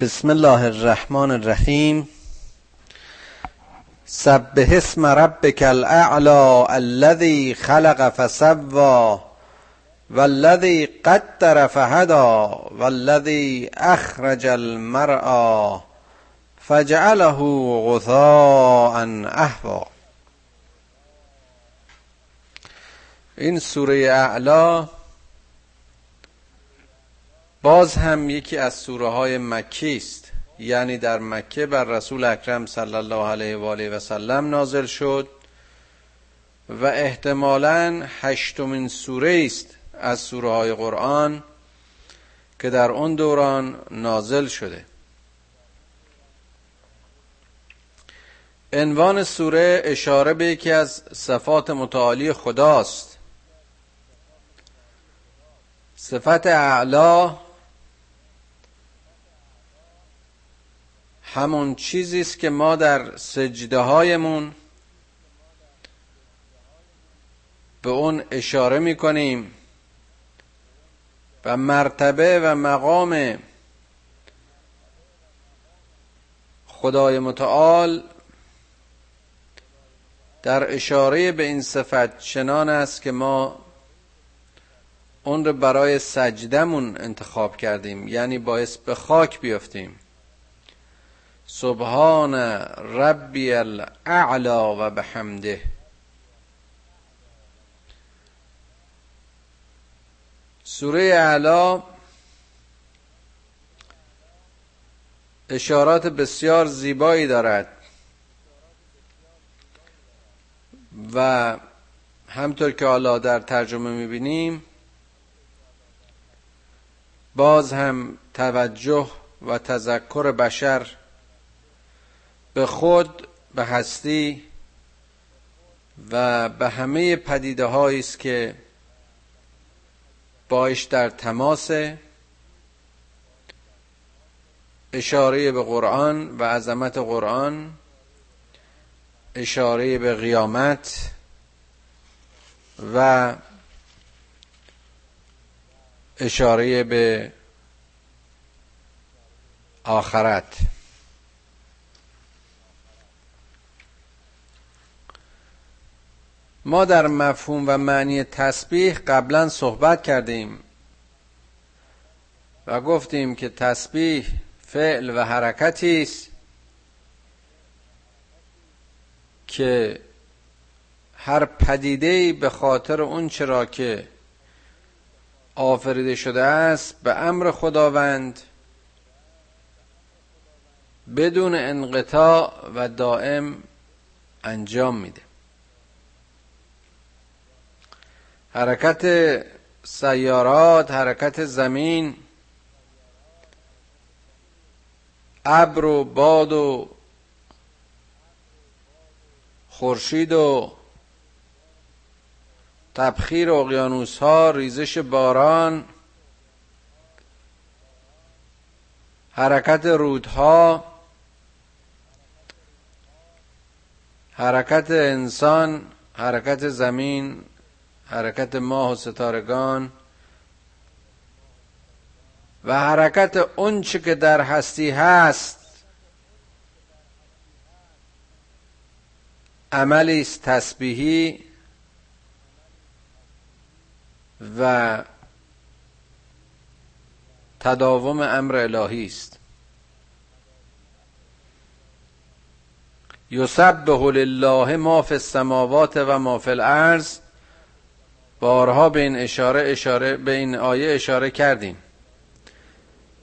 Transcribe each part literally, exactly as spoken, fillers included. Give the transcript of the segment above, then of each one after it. بسم الله الرحمن الرحیم. سبح اسم ربک الاعلی الذی خلق فسوی والذی قدر فهدی والذی اخرج المرعی فجعله غثاء احوی. این سوره اعلی باز هم یکی از سوره های مکی است، یعنی در مکه بر رسول اکرم صلی الله علیه و آله و سلم نازل شد و احتمالاً هشتمین سوره است از سوره های قرآن که در اون دوران نازل شده. عنوان سوره اشاره به یکی از صفات متعالی خداست. صفت اعلی همون چیزی است که ما در سجده هایمون به اون اشاره می کنیم و مرتبه و مقام خدای متعال در اشاره به این صفت چنان است که ما اون رو برای سجدمون انتخاب کردیم، یعنی باعث به خاک بیافتیم. سبحان ربی الاعلی و بحمده. سوره اعلی اشارات بسیار زیبایی دارد و همطور که حالا در ترجمه میبینیم باز هم توجه و تذکر بشر به خود، به هستی و به همه پدیده هایی است که باش در تماس، اشاره به قرآن و عظمت قرآن، اشاره به قیامت و اشاره به آخرت. ما در مفهوم و معنی تسبیح قبلا صحبت کردیم و گفتیم که تسبیح فعل و حرکتی است که هر پدیده‌ای به خاطر اون چرا که آفریده شده است به امر خداوند بدون انقطاع و دائم انجام میده. حرکت سیارات، حرکت زمین، ابر و باد و خورشید و تبخیر اقیانوس ها، ریزش باران، حرکت رودها، حرکت انسان، حرکت زمین، حرکت ماه و ستارگان و حرکت اون چه که در هستی هست عملی است تسبیحی و تداوم امر الهی است. یسبح لله ما فی السماوات و ما فی الارض. بارها به این اشاره اشاره به این آیه اشاره کردیم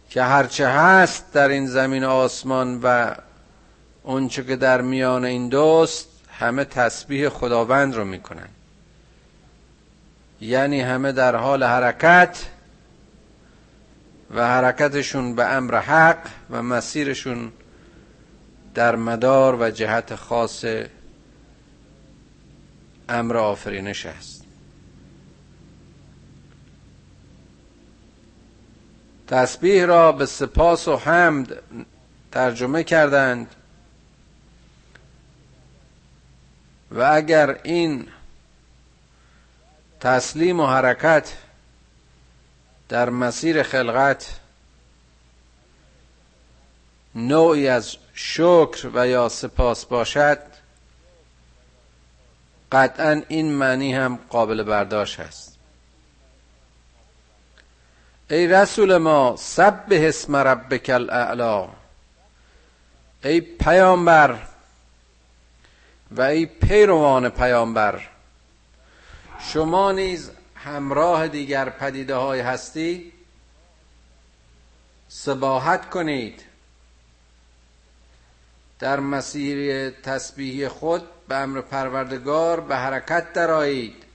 که هرچه هست در این زمین و آسمان و اون چه که در میان این دوست همه تسبیح خداوند رو میکنن، یعنی همه در حال حرکت و حرکتشون به امر حق و مسیرشون در مدار و جهت خاص امر آفرینش است. تسبیح را به سپاس و حمد ترجمه کردند و اگر این تسلیم و حرکت در مسیر خلقت نوعی از شکر و یا سپاس باشد، قطعاً این معنی هم قابل برداشت است. ای رسول ما سبح اسم ربک الاعلی، ای پیامبر و ای پیروان پیامبر، شما نیز همراه دیگر پدیده های هستی سباحت کنید، در مسیر تسبیح خود به امر پروردگار به حرکت درآیید.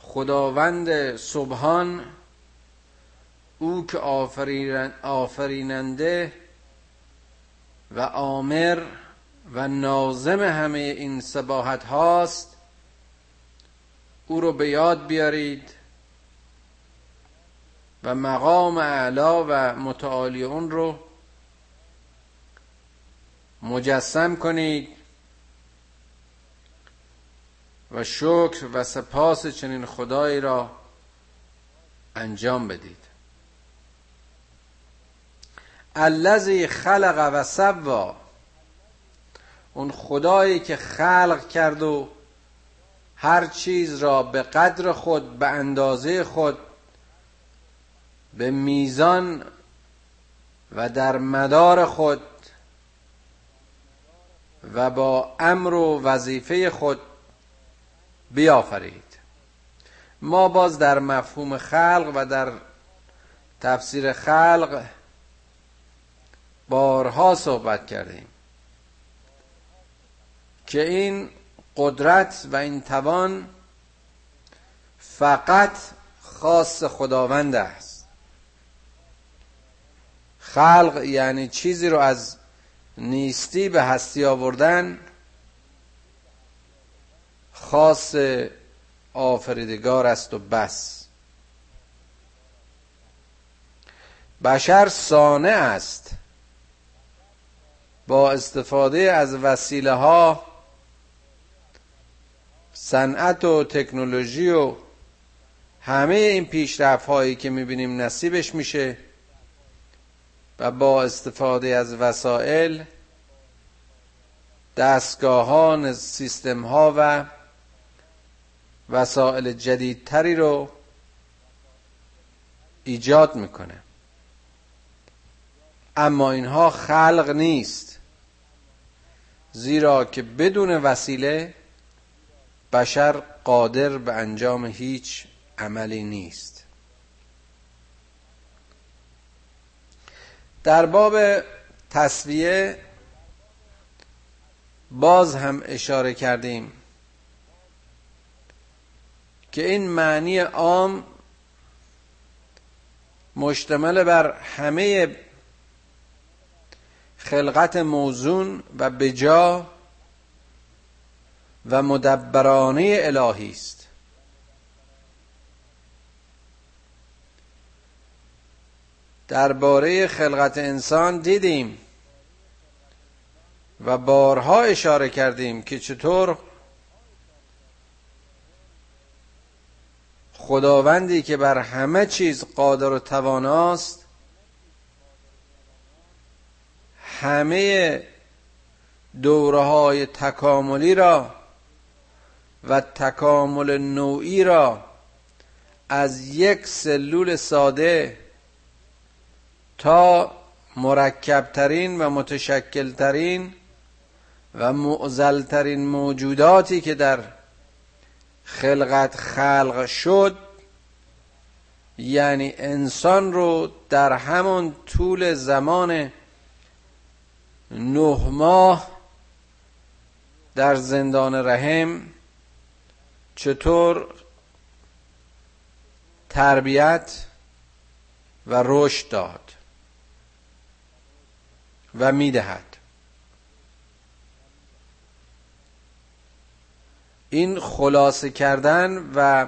خداوند سبحان، او که آفریننده و آمر و ناظم همه این سباحت هاست، او رو به یاد بیارید و مقام اعلی و متعالی اون رو مجسم کنید و شکر و سپاس چنین خدایی را انجام بدید. الذی خلق و سوی، اون خدایی که خلق کرد و هر چیز را به قدر خود، به اندازه خود، به میزان و در مدار خود و با امر و وظیفه خود بیافرید. ما باز در مفهوم خلق و در تفسیر خلق بارها صحبت کردیم که این قدرت و این توان فقط خاص خداوند است. خلق یعنی چیزی رو از نیستی به هستی آوردن، خاص آفریدگار است و بس. بشر صانع است، با استفاده از وسیله ها، صنعت و تکنولوژی و همه این پیشرفت هایی که میبینیم نصیبش میشه و با استفاده از وسایل، دستگاهان، سیستم ها و وسایل جدیدتری رو ایجاد میکنه، اما اینها خلق نیست، زیرا که بدون وسیله بشر قادر به انجام هیچ عملی نیست. در باب تسویه باز هم اشاره کردیم که این معنی عام مشتمل بر همه خلقت موزون و بجا و مدبرانه الهی است. درباره خلقت انسان دیدیم و بارها اشاره کردیم که چطور خداوندی که بر همه چیز قادر و تواناست، همه دوره‌های تکاملی را و تکامل نوعی را از یک سلول ساده تا مرکبترین و متشکلترین و معضلترین موجوداتی که در خلقت خلق شد، یعنی انسان رو در همون طول زمان نه ماه در زندان رحم چطور تربیت و رشد داد و میدهد. این خلاصه کردن و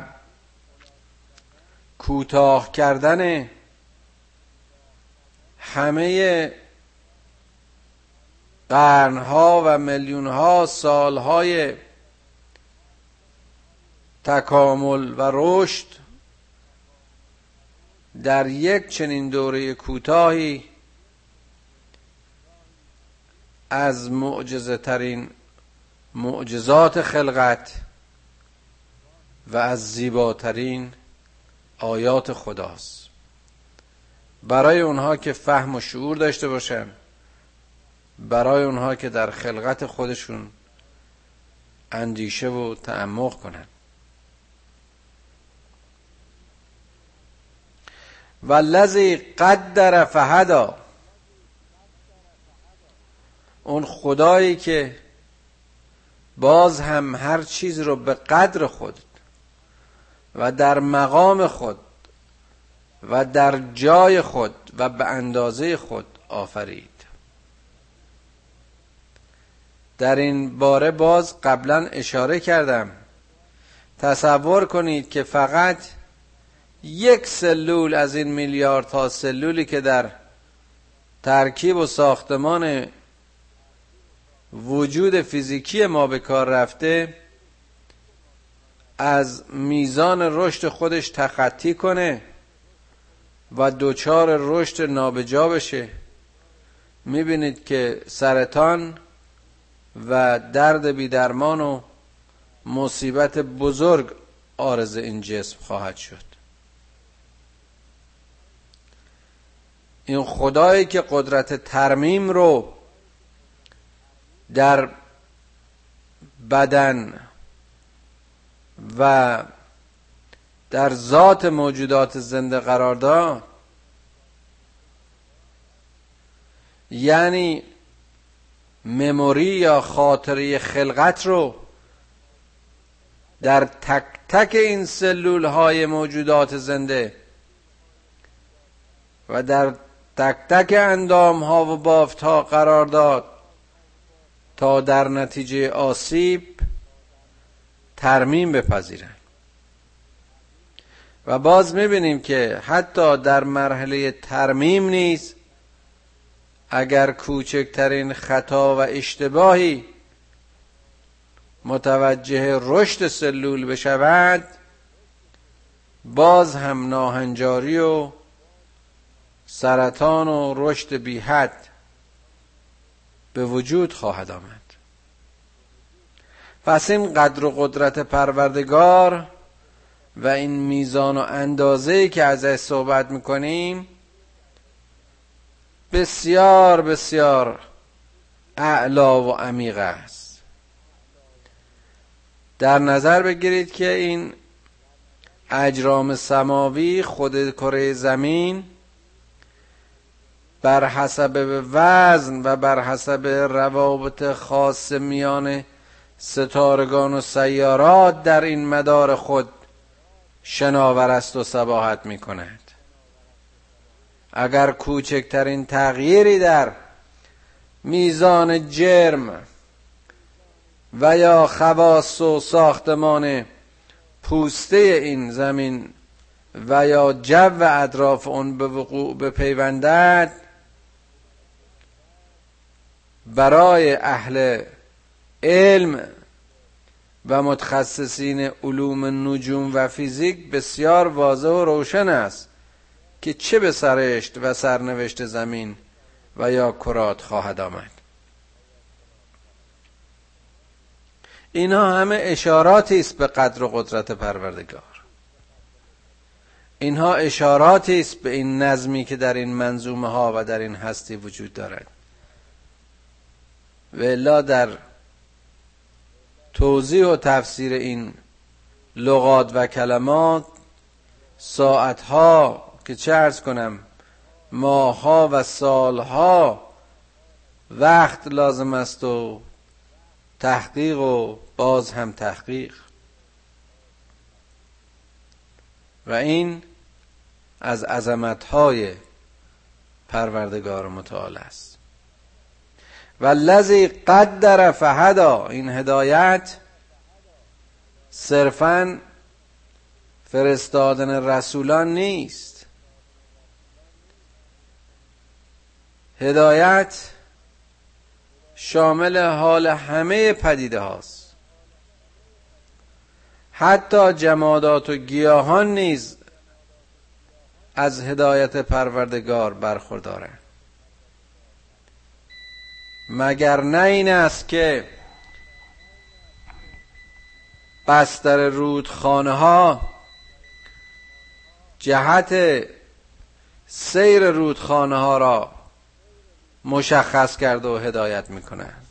کوتاه کردن همه قرنها و میلیونها سالهای تکامل و رشد در یک چنین دوره کوتاهی از معجزه ترین معجزات خلقت و از زیباترین آیات خداست. برای اونها که فهم و شعور داشته باشن، برای اونها که در خلقت خودشون اندیشه و تعمق کنن. والذی قدر فهدی، اون خدایی که باز هم هر چیز رو به قدر خود و در مقام خود و در جای خود و به اندازه خود آفرید. در این باره باز قبلا اشاره کردم. تصور کنید که فقط یک سلول از این میلیاردها سلولی که در ترکیب و ساختمان وجود فیزیکی ما به کار رفته از میزان رشد خودش تخطی کنه و دوچار رشد نابجا بشه، میبینید که سرطان و درد بی‌درمان و مصیبت بزرگ عارض این جسم خواهد شد. این خدایی که قدرت ترمیم رو در بدن و در ذات موجودات زنده قرار داد، یعنی مموری یا خاطره خلقت رو در تک تک این سلول های موجودات زنده و در تک تک اندام ها و بافت ها قرار داد تا در نتیجه آسیب ترمیم بپذیرند. و باز میبینیم که حتی در مرحله ترمیم نیز اگر کوچکترین خطا و اشتباهی متوجه رشد سلول بشود، باز هم ناهنجاری و سرطان و رشد بی حد به وجود خواهد آمد. پس این قدر و قدرت پروردگار و این میزان و اندازه‌ای که ازش صحبت میکنیم بسیار بسیار اعلا و عمیق است. در نظر بگیرید که این اجرام سماوی، خود کره زمین، بر حسب وزن و بر حسب روابط خاص میان ستارگان و سیارات در این مدار خود شناور است و سباحت می کند. اگر کوچکترین تغییری در میزان جرم و یا خواص و ساختمان پوسته این زمین و یا جو اطراف آن به وقوع بپیوندد، برای اهل علم و متخصصین علوم نجوم و فیزیک بسیار واضح و روشن است که چه به سرشت و سرنوشت زمین و یا کرات خواهد آمد. اینها همه اشاراتی است به قدر و قدرت پروردگار. اینها اشاراتی است به این نظمی که در این منظومه ها و در این هستی وجود دارد. و الا در توضیح و تفسیر این لغات و کلمات ساعتها که چه عرض کنم ماها و سالها وقت لازم است و تحقیق و باز هم تحقیق. و این از عظمت‌های پروردگار متعال است. والذی قدر فهدا، این هدایت صرفاً فرستادن رسولان نیست. هدایت شامل حال همه پدیده هاست. حتی جمادات و گیاهان نیز از هدایت پروردگار برخوردارند. مگر نه این است که بستر رودخانه ها جهت سیر رودخانه ها را مشخص کرده و هدایت میکنند؟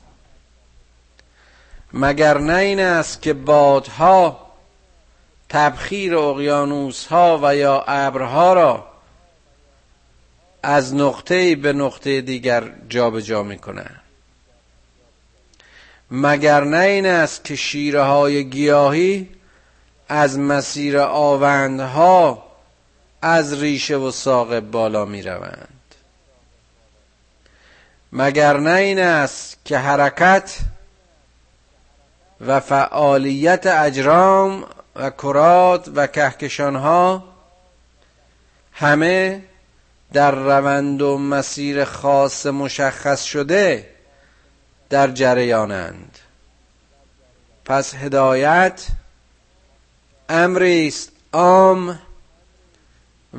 مگر نه این است که بادها تبخیر اقیانوس ها و یا ابرها را از نقطه‌ای به نقطه دیگر جابجا میکنند؟ مگر نه این است که شیره های گیاهی از مسیر آوندها از ریشه و ساق بالا می روند؟ مگر نه این است که حرکت و فعالیت اجرام و کرات و کهکشان ها همه در روند و مسیر خاص مشخص شده در جریانند؟ پس هدایت امری است عام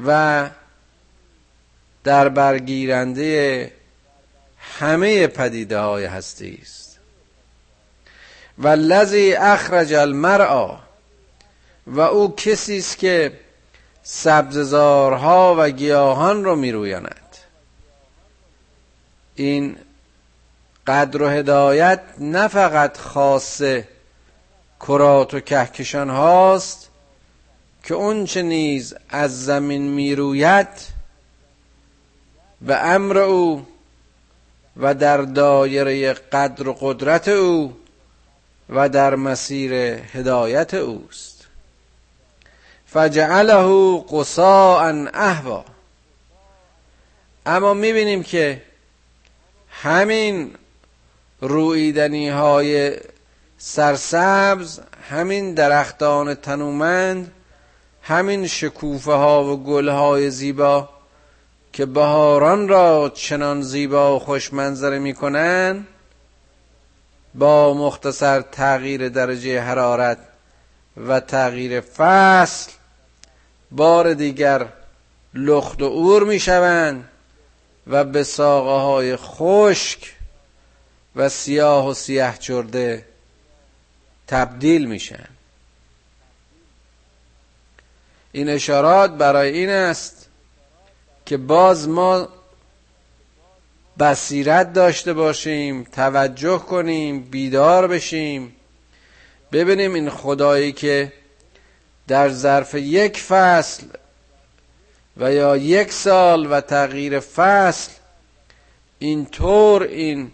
و در برگیرنده همه پدیده های هستی است. والذی اخرج المرعی، و او کسی است که سبززارها و گیاهان رو می رویاند. این قدر و هدایت نه فقط خاص کرات و کهکشان هاست که اون چه نیز از زمین می روید به امر او و در دایره قدر و قدرت او و در مسیر هدایت اوست. فجعله قصاء اهوا. اما می بینیم که همین رویدنی های سرسبز، همین درختان تنومند، همین شکوفه ها و گل های زیبا که بهاران را چنان زیبا و خوشمنظره می کنند، با مختصر تغییر درجه حرارت و تغییر فصل بار دیگر لخت و عور می شوند و به ساقه های خشک و سیاه و سیاه چرده تبدیل میشن. این اشارات برای این است که باز ما بصیرت داشته باشیم، توجه کنیم، بیدار بشیم، ببینیم این خدایی که در ظرف یک فصل و یا یک سال و تغییر فصل این طور این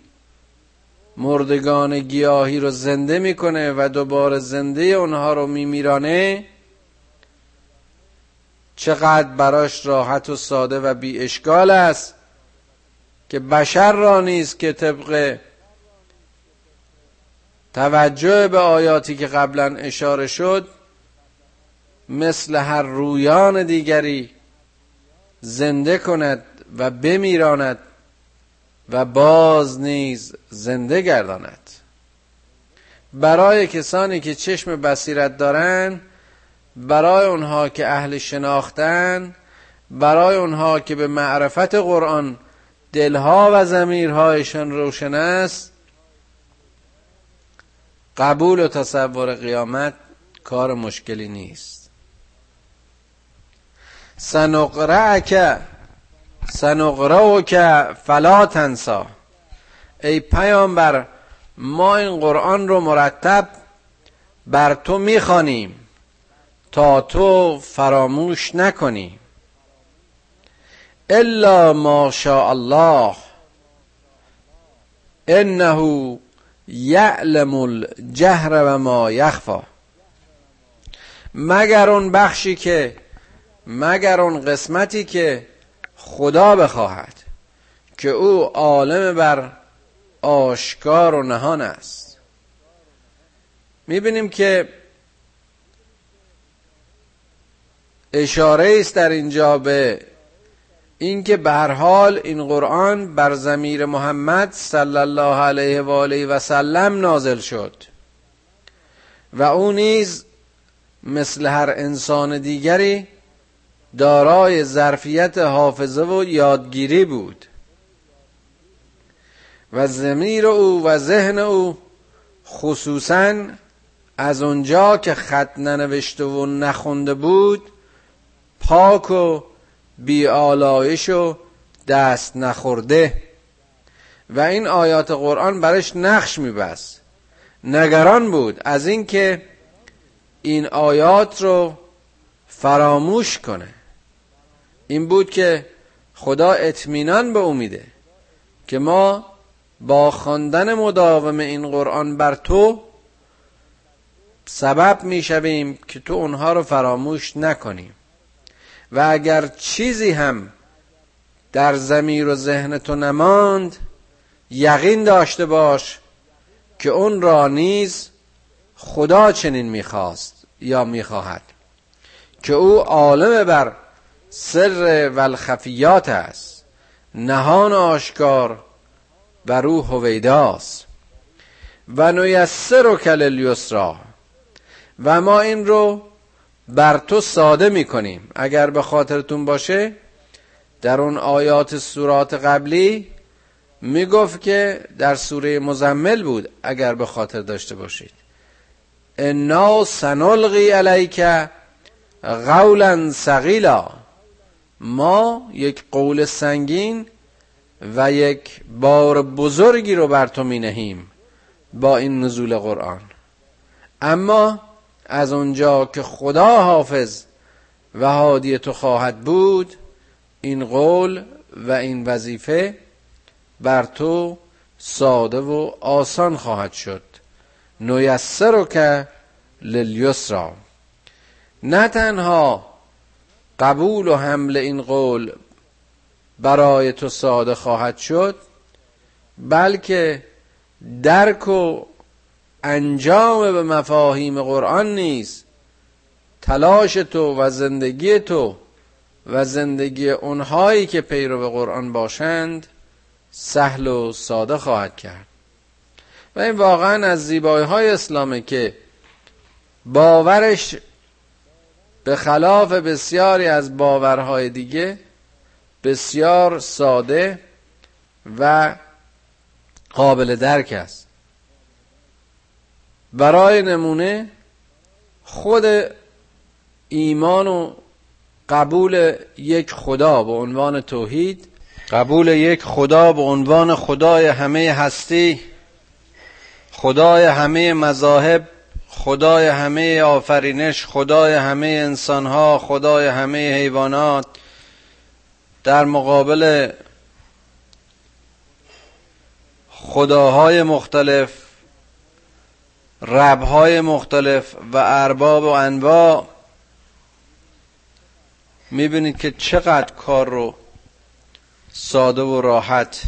مردگان گیاهی رو زنده میکنه و دوباره زنده اونها رو میمیرانه، چقدر براش راحت و ساده و بی اشکال است که بشر را نیست که طبق توجه به آیاتی که قبلا اشاره شد مثل هر رویان دیگری زنده کند و بمیراند و باز نیز زنده گرداند. برای کسانی که چشم بصیرت دارند، برای اونها که اهل شناختن، برای اونها که به معرفت قرآن دلها و ضمیرهایشان روشن است، قبول و تصور قیامت کار مشکلی نیست. سنقرأک سنقرأک فلا تنسی. ای پیامبر، ما این قرآن رو مرتب بر تو میخوانیم تا تو فراموش نکنی. الا ما شاء الله انه یعلم الجهر و ما یخفی. مگر اون بخشی که مگر اون قسمتی که خدا بخواهد، که او عالم بر آشکار و نهان است. میبینیم که اشاره است در اینجا به اینکه به هر حال این قرآن بر ضمیر محمد صلی الله علیه و آله و سلم نازل شد و او نیز مثل هر انسان دیگری دارای ظرفیت حافظه و یادگیری بود و ضمیر او و ذهن او خصوصاً از اونجا که خط ننوشته و نخونده بود پاک و بی‌آلایش و دست نخورده و این آیات قرآن برش نقش می‌بست. نگران بود از این که این آیات رو فراموش کنه. این بود که خدا اطمینان به او میده که ما با خواندن مداوم این قرآن بر تو سبب میشویم که تو اونها رو فراموش نکنیم و اگر چیزی هم در ضمیر و ذهن تو نماند یقین داشته باش که اون را نیز خدا چنین میخواست یا میخواهد که او عالم بر سر و الخفیات است، نهان آشکار و روح هویداست و نیسرک للیسری و ما این رو بر تو ساده میکنیم. اگر به خاطرتون باشه در اون آیات سورات قبلی میگفت که در سوره مزمل بود، اگر به خاطر داشته باشید انا سنلقی علیک قولا ثقیلا، ما یک قول سنگین و یک بار بزرگی رو بر تو مینهیم با این نزول قرآن. اما از اونجا که خدا حافظ و هادی تو خواهد بود این قول و این وظیفه بر تو ساده و آسان خواهد شد. نیسرک للیسری. نه تنها قبول و حمل این قول برای تو ساده خواهد شد بلکه درک و انجام به مفاهیم قرآن نیست. تلاش تو و زندگی تو و زندگی اونهایی که پیرو قرآن باشند سهل و ساده خواهد کرد و این واقعا از زیبایی‌های اسلامه که باورش به خلاف بسیاری از باورهای دیگه بسیار ساده و قابل درک است. برای نمونه خود ایمان و قبول یک خدا به عنوان توحید، قبول یک خدا به عنوان خدای همه هستی، خدای همه مذاهب، خدای همه آفرینش، خدای همه انسانها، خدای همه حیوانات، در مقابل خداهای مختلف، ربهای مختلف و ارباب و انواع، میبینید که چقدر کار رو ساده و راحت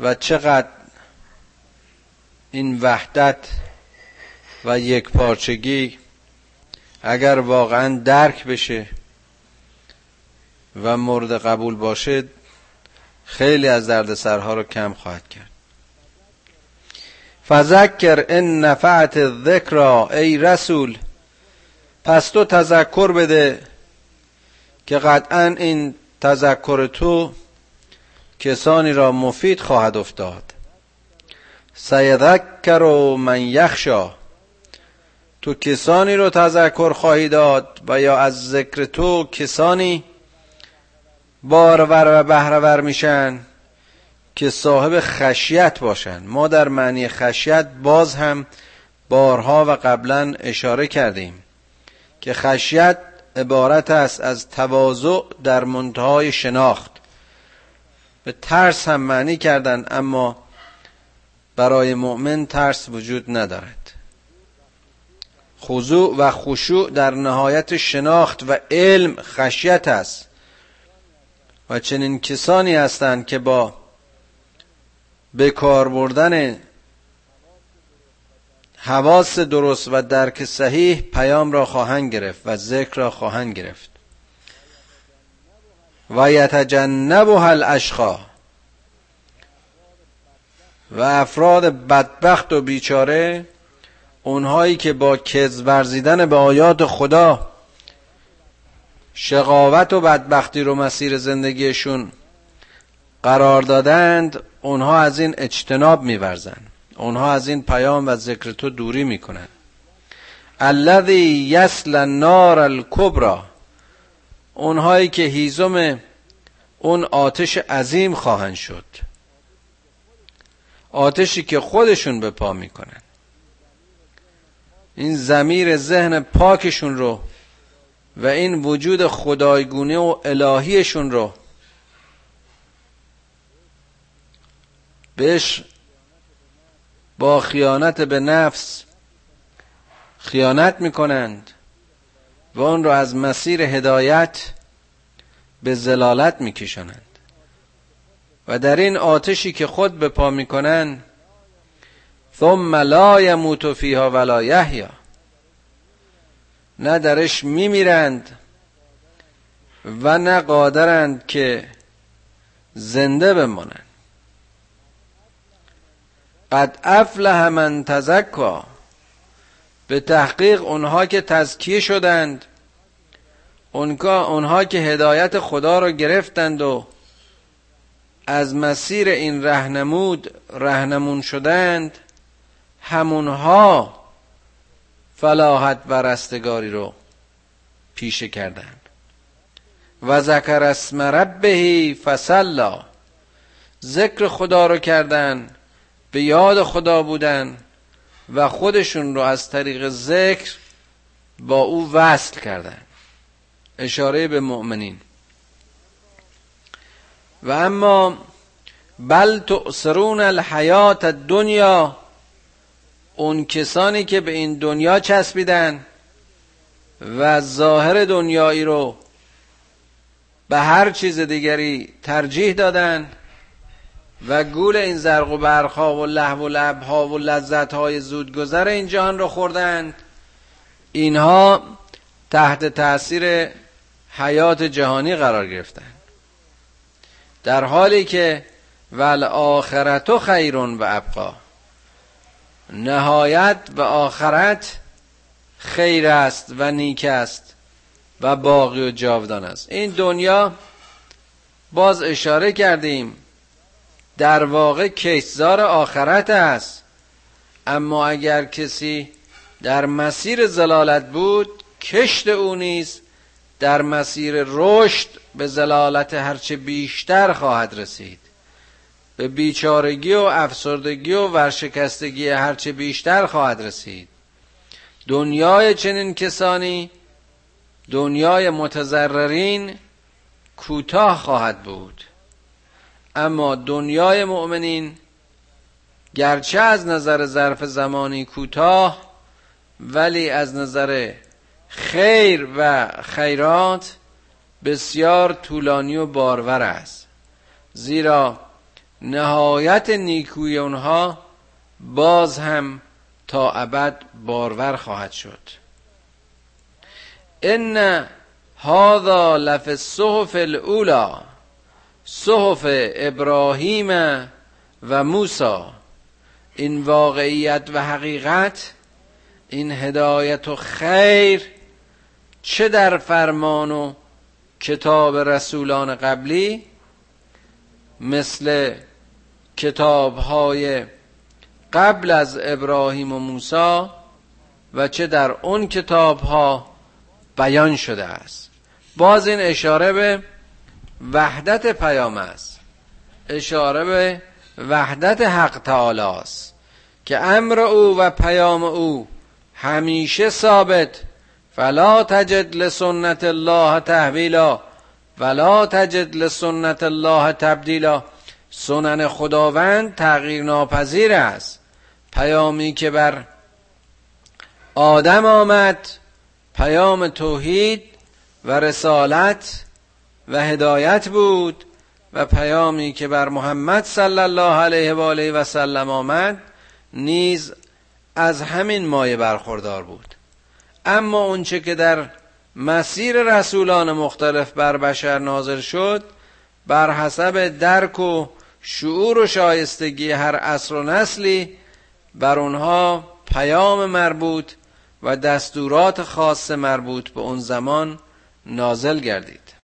و چقدر این وحدت و یک پارچگی اگر واقعا درک بشه و مورد قبول باشه خیلی از دردسرها رو کم خواهد کرد. فذکر ان نفعت الذکر ای رسول، پس تو تذکر بده که قطعا این تذکر تو کسانی را مفید خواهد افتاد. سیذکر من یخشا، تو کسانی رو تذکر خواهی داد و یا از ذکر تو کسانی بارور و بهره‌ور میشن که صاحب خشیت باشن. ما در معنی خشیت باز هم بارها و قبلا اشاره کردیم که خشیت عبارت است از تواضع در منتهای شناخت. به ترس هم معنی کردن اما برای مؤمن ترس وجود ندارد. خضوع و خشوع در نهایت شناخت و علم خشیت است و چنین کسانی هستند که با بکار بردن حواس درست و درک صحیح پیام را خواهند گرفت و ذکر را خواهند گرفت. و یتجنبها الاشقی، و افراد بدبخت و بیچاره، اونهایی که با کذب ورزیدن به آیات خدا شقاوت و بدبختی رو مسیر زندگیشون قرار دادند، اونها از این اجتناب می‌ورزن، اونها از این پیام و ذکر تو دوری میکنن. الذی یصلی النار الکبری، اونهایی که هیزم اون آتش عظیم خواهند شد، آتشی که خودشون به پا میکنن. این ضمیر ذهن پاکشون رو و این وجود خدایگونه و الهیشون رو بهش با خیانت به نفس خیانت میکنند و اون رو از مسیر هدایت به ضلالت میکشانند و در این آتشی که خود به پا میکنند ثم لا یموت فیها ولا یحیی، نه درش میمیرند و نه قادرند که زنده بمانند. قد افلح من تزکی، به تحقیق اونها که تزکیه شدند، اونها که هدایت خدا رو گرفتند و از مسیر این رهنمود رهنمون شدند، همونها فلاحت و رستگاری رو پیشه کردند. و ذکر اسم ربه فصلی، ذکر خدا رو کردند، به یاد خدا بودن و خودشون رو از طریق ذکر با او وصل کردن، اشاره به مؤمنین. و اما بل تؤثرون الحیات الدنیا، اون کسانی که به این دنیا چسبیدن و ظاهر دنیایی رو به هر چیز دیگری ترجیح دادن و گول این زرق و برقها و لهو و لعبها و لذتهای زودگذر این جهان رو خوردند، اینها تحت تأثیر حیات جهانی قرار گرفتند، در حالی که والآخرة خیر و ابقی، نهایت و آخرت خیر است و نیک است و باقی و جاودان است. این دنیا باز اشاره کردیم در واقع کیسزار آخرت است، اما اگر کسی در مسیر ضلالت بود، کشت او نیز در مسیر رشد به ضلالت هرچه بیشتر خواهد رسید، به بیچارگی و افسردگی و ورشکستگی هرچه بیشتر خواهد رسید. دنیای چنین کسانی، دنیای متضررین، کوتاه خواهد بود. اما دنیای مؤمنین گرچه از نظر ظرف زمانی کوتاه، ولی از نظر خیر و خیرات بسیار طولانی و بارور است، زیرا نهایت نیکوی اونها باز هم تا ابد بارور خواهد شد. ان هذا لفی الصحف الاولی، صحف ابراهیم و موسی، این واقعیت و حقیقت، این هدایت و خیر، چه در فرمان و کتاب رسولان قبلی مثل کتاب‌های قبل از ابراهیم و موسی و چه در اون کتاب‌ها بیان شده است. باز این اشاره به وحدت پیام است، اشاره به وحدت حق تعالی است که امر او و پیام او همیشه ثابت. فلا تجد لسنت الله تحویلا ولا تجد لسنت الله تبدیلا، سنن خداوند تغییر ناپذیر است. پیامی که بر آدم آمد، پیام توحید و رسالت و هدایت بود، و پیامی که بر محمد صلی الله علیه و آله و سلم آمد نیز از همین مایه برخوردار بود. اما اونچه که در مسیر رسولان مختلف بر بشر نازل شد، بر حسب درک و شعور و شایستگی هر عصر و نسلی بر اونها پیام مربوط و دستورات خاص مربوط به اون زمان نازل گردید.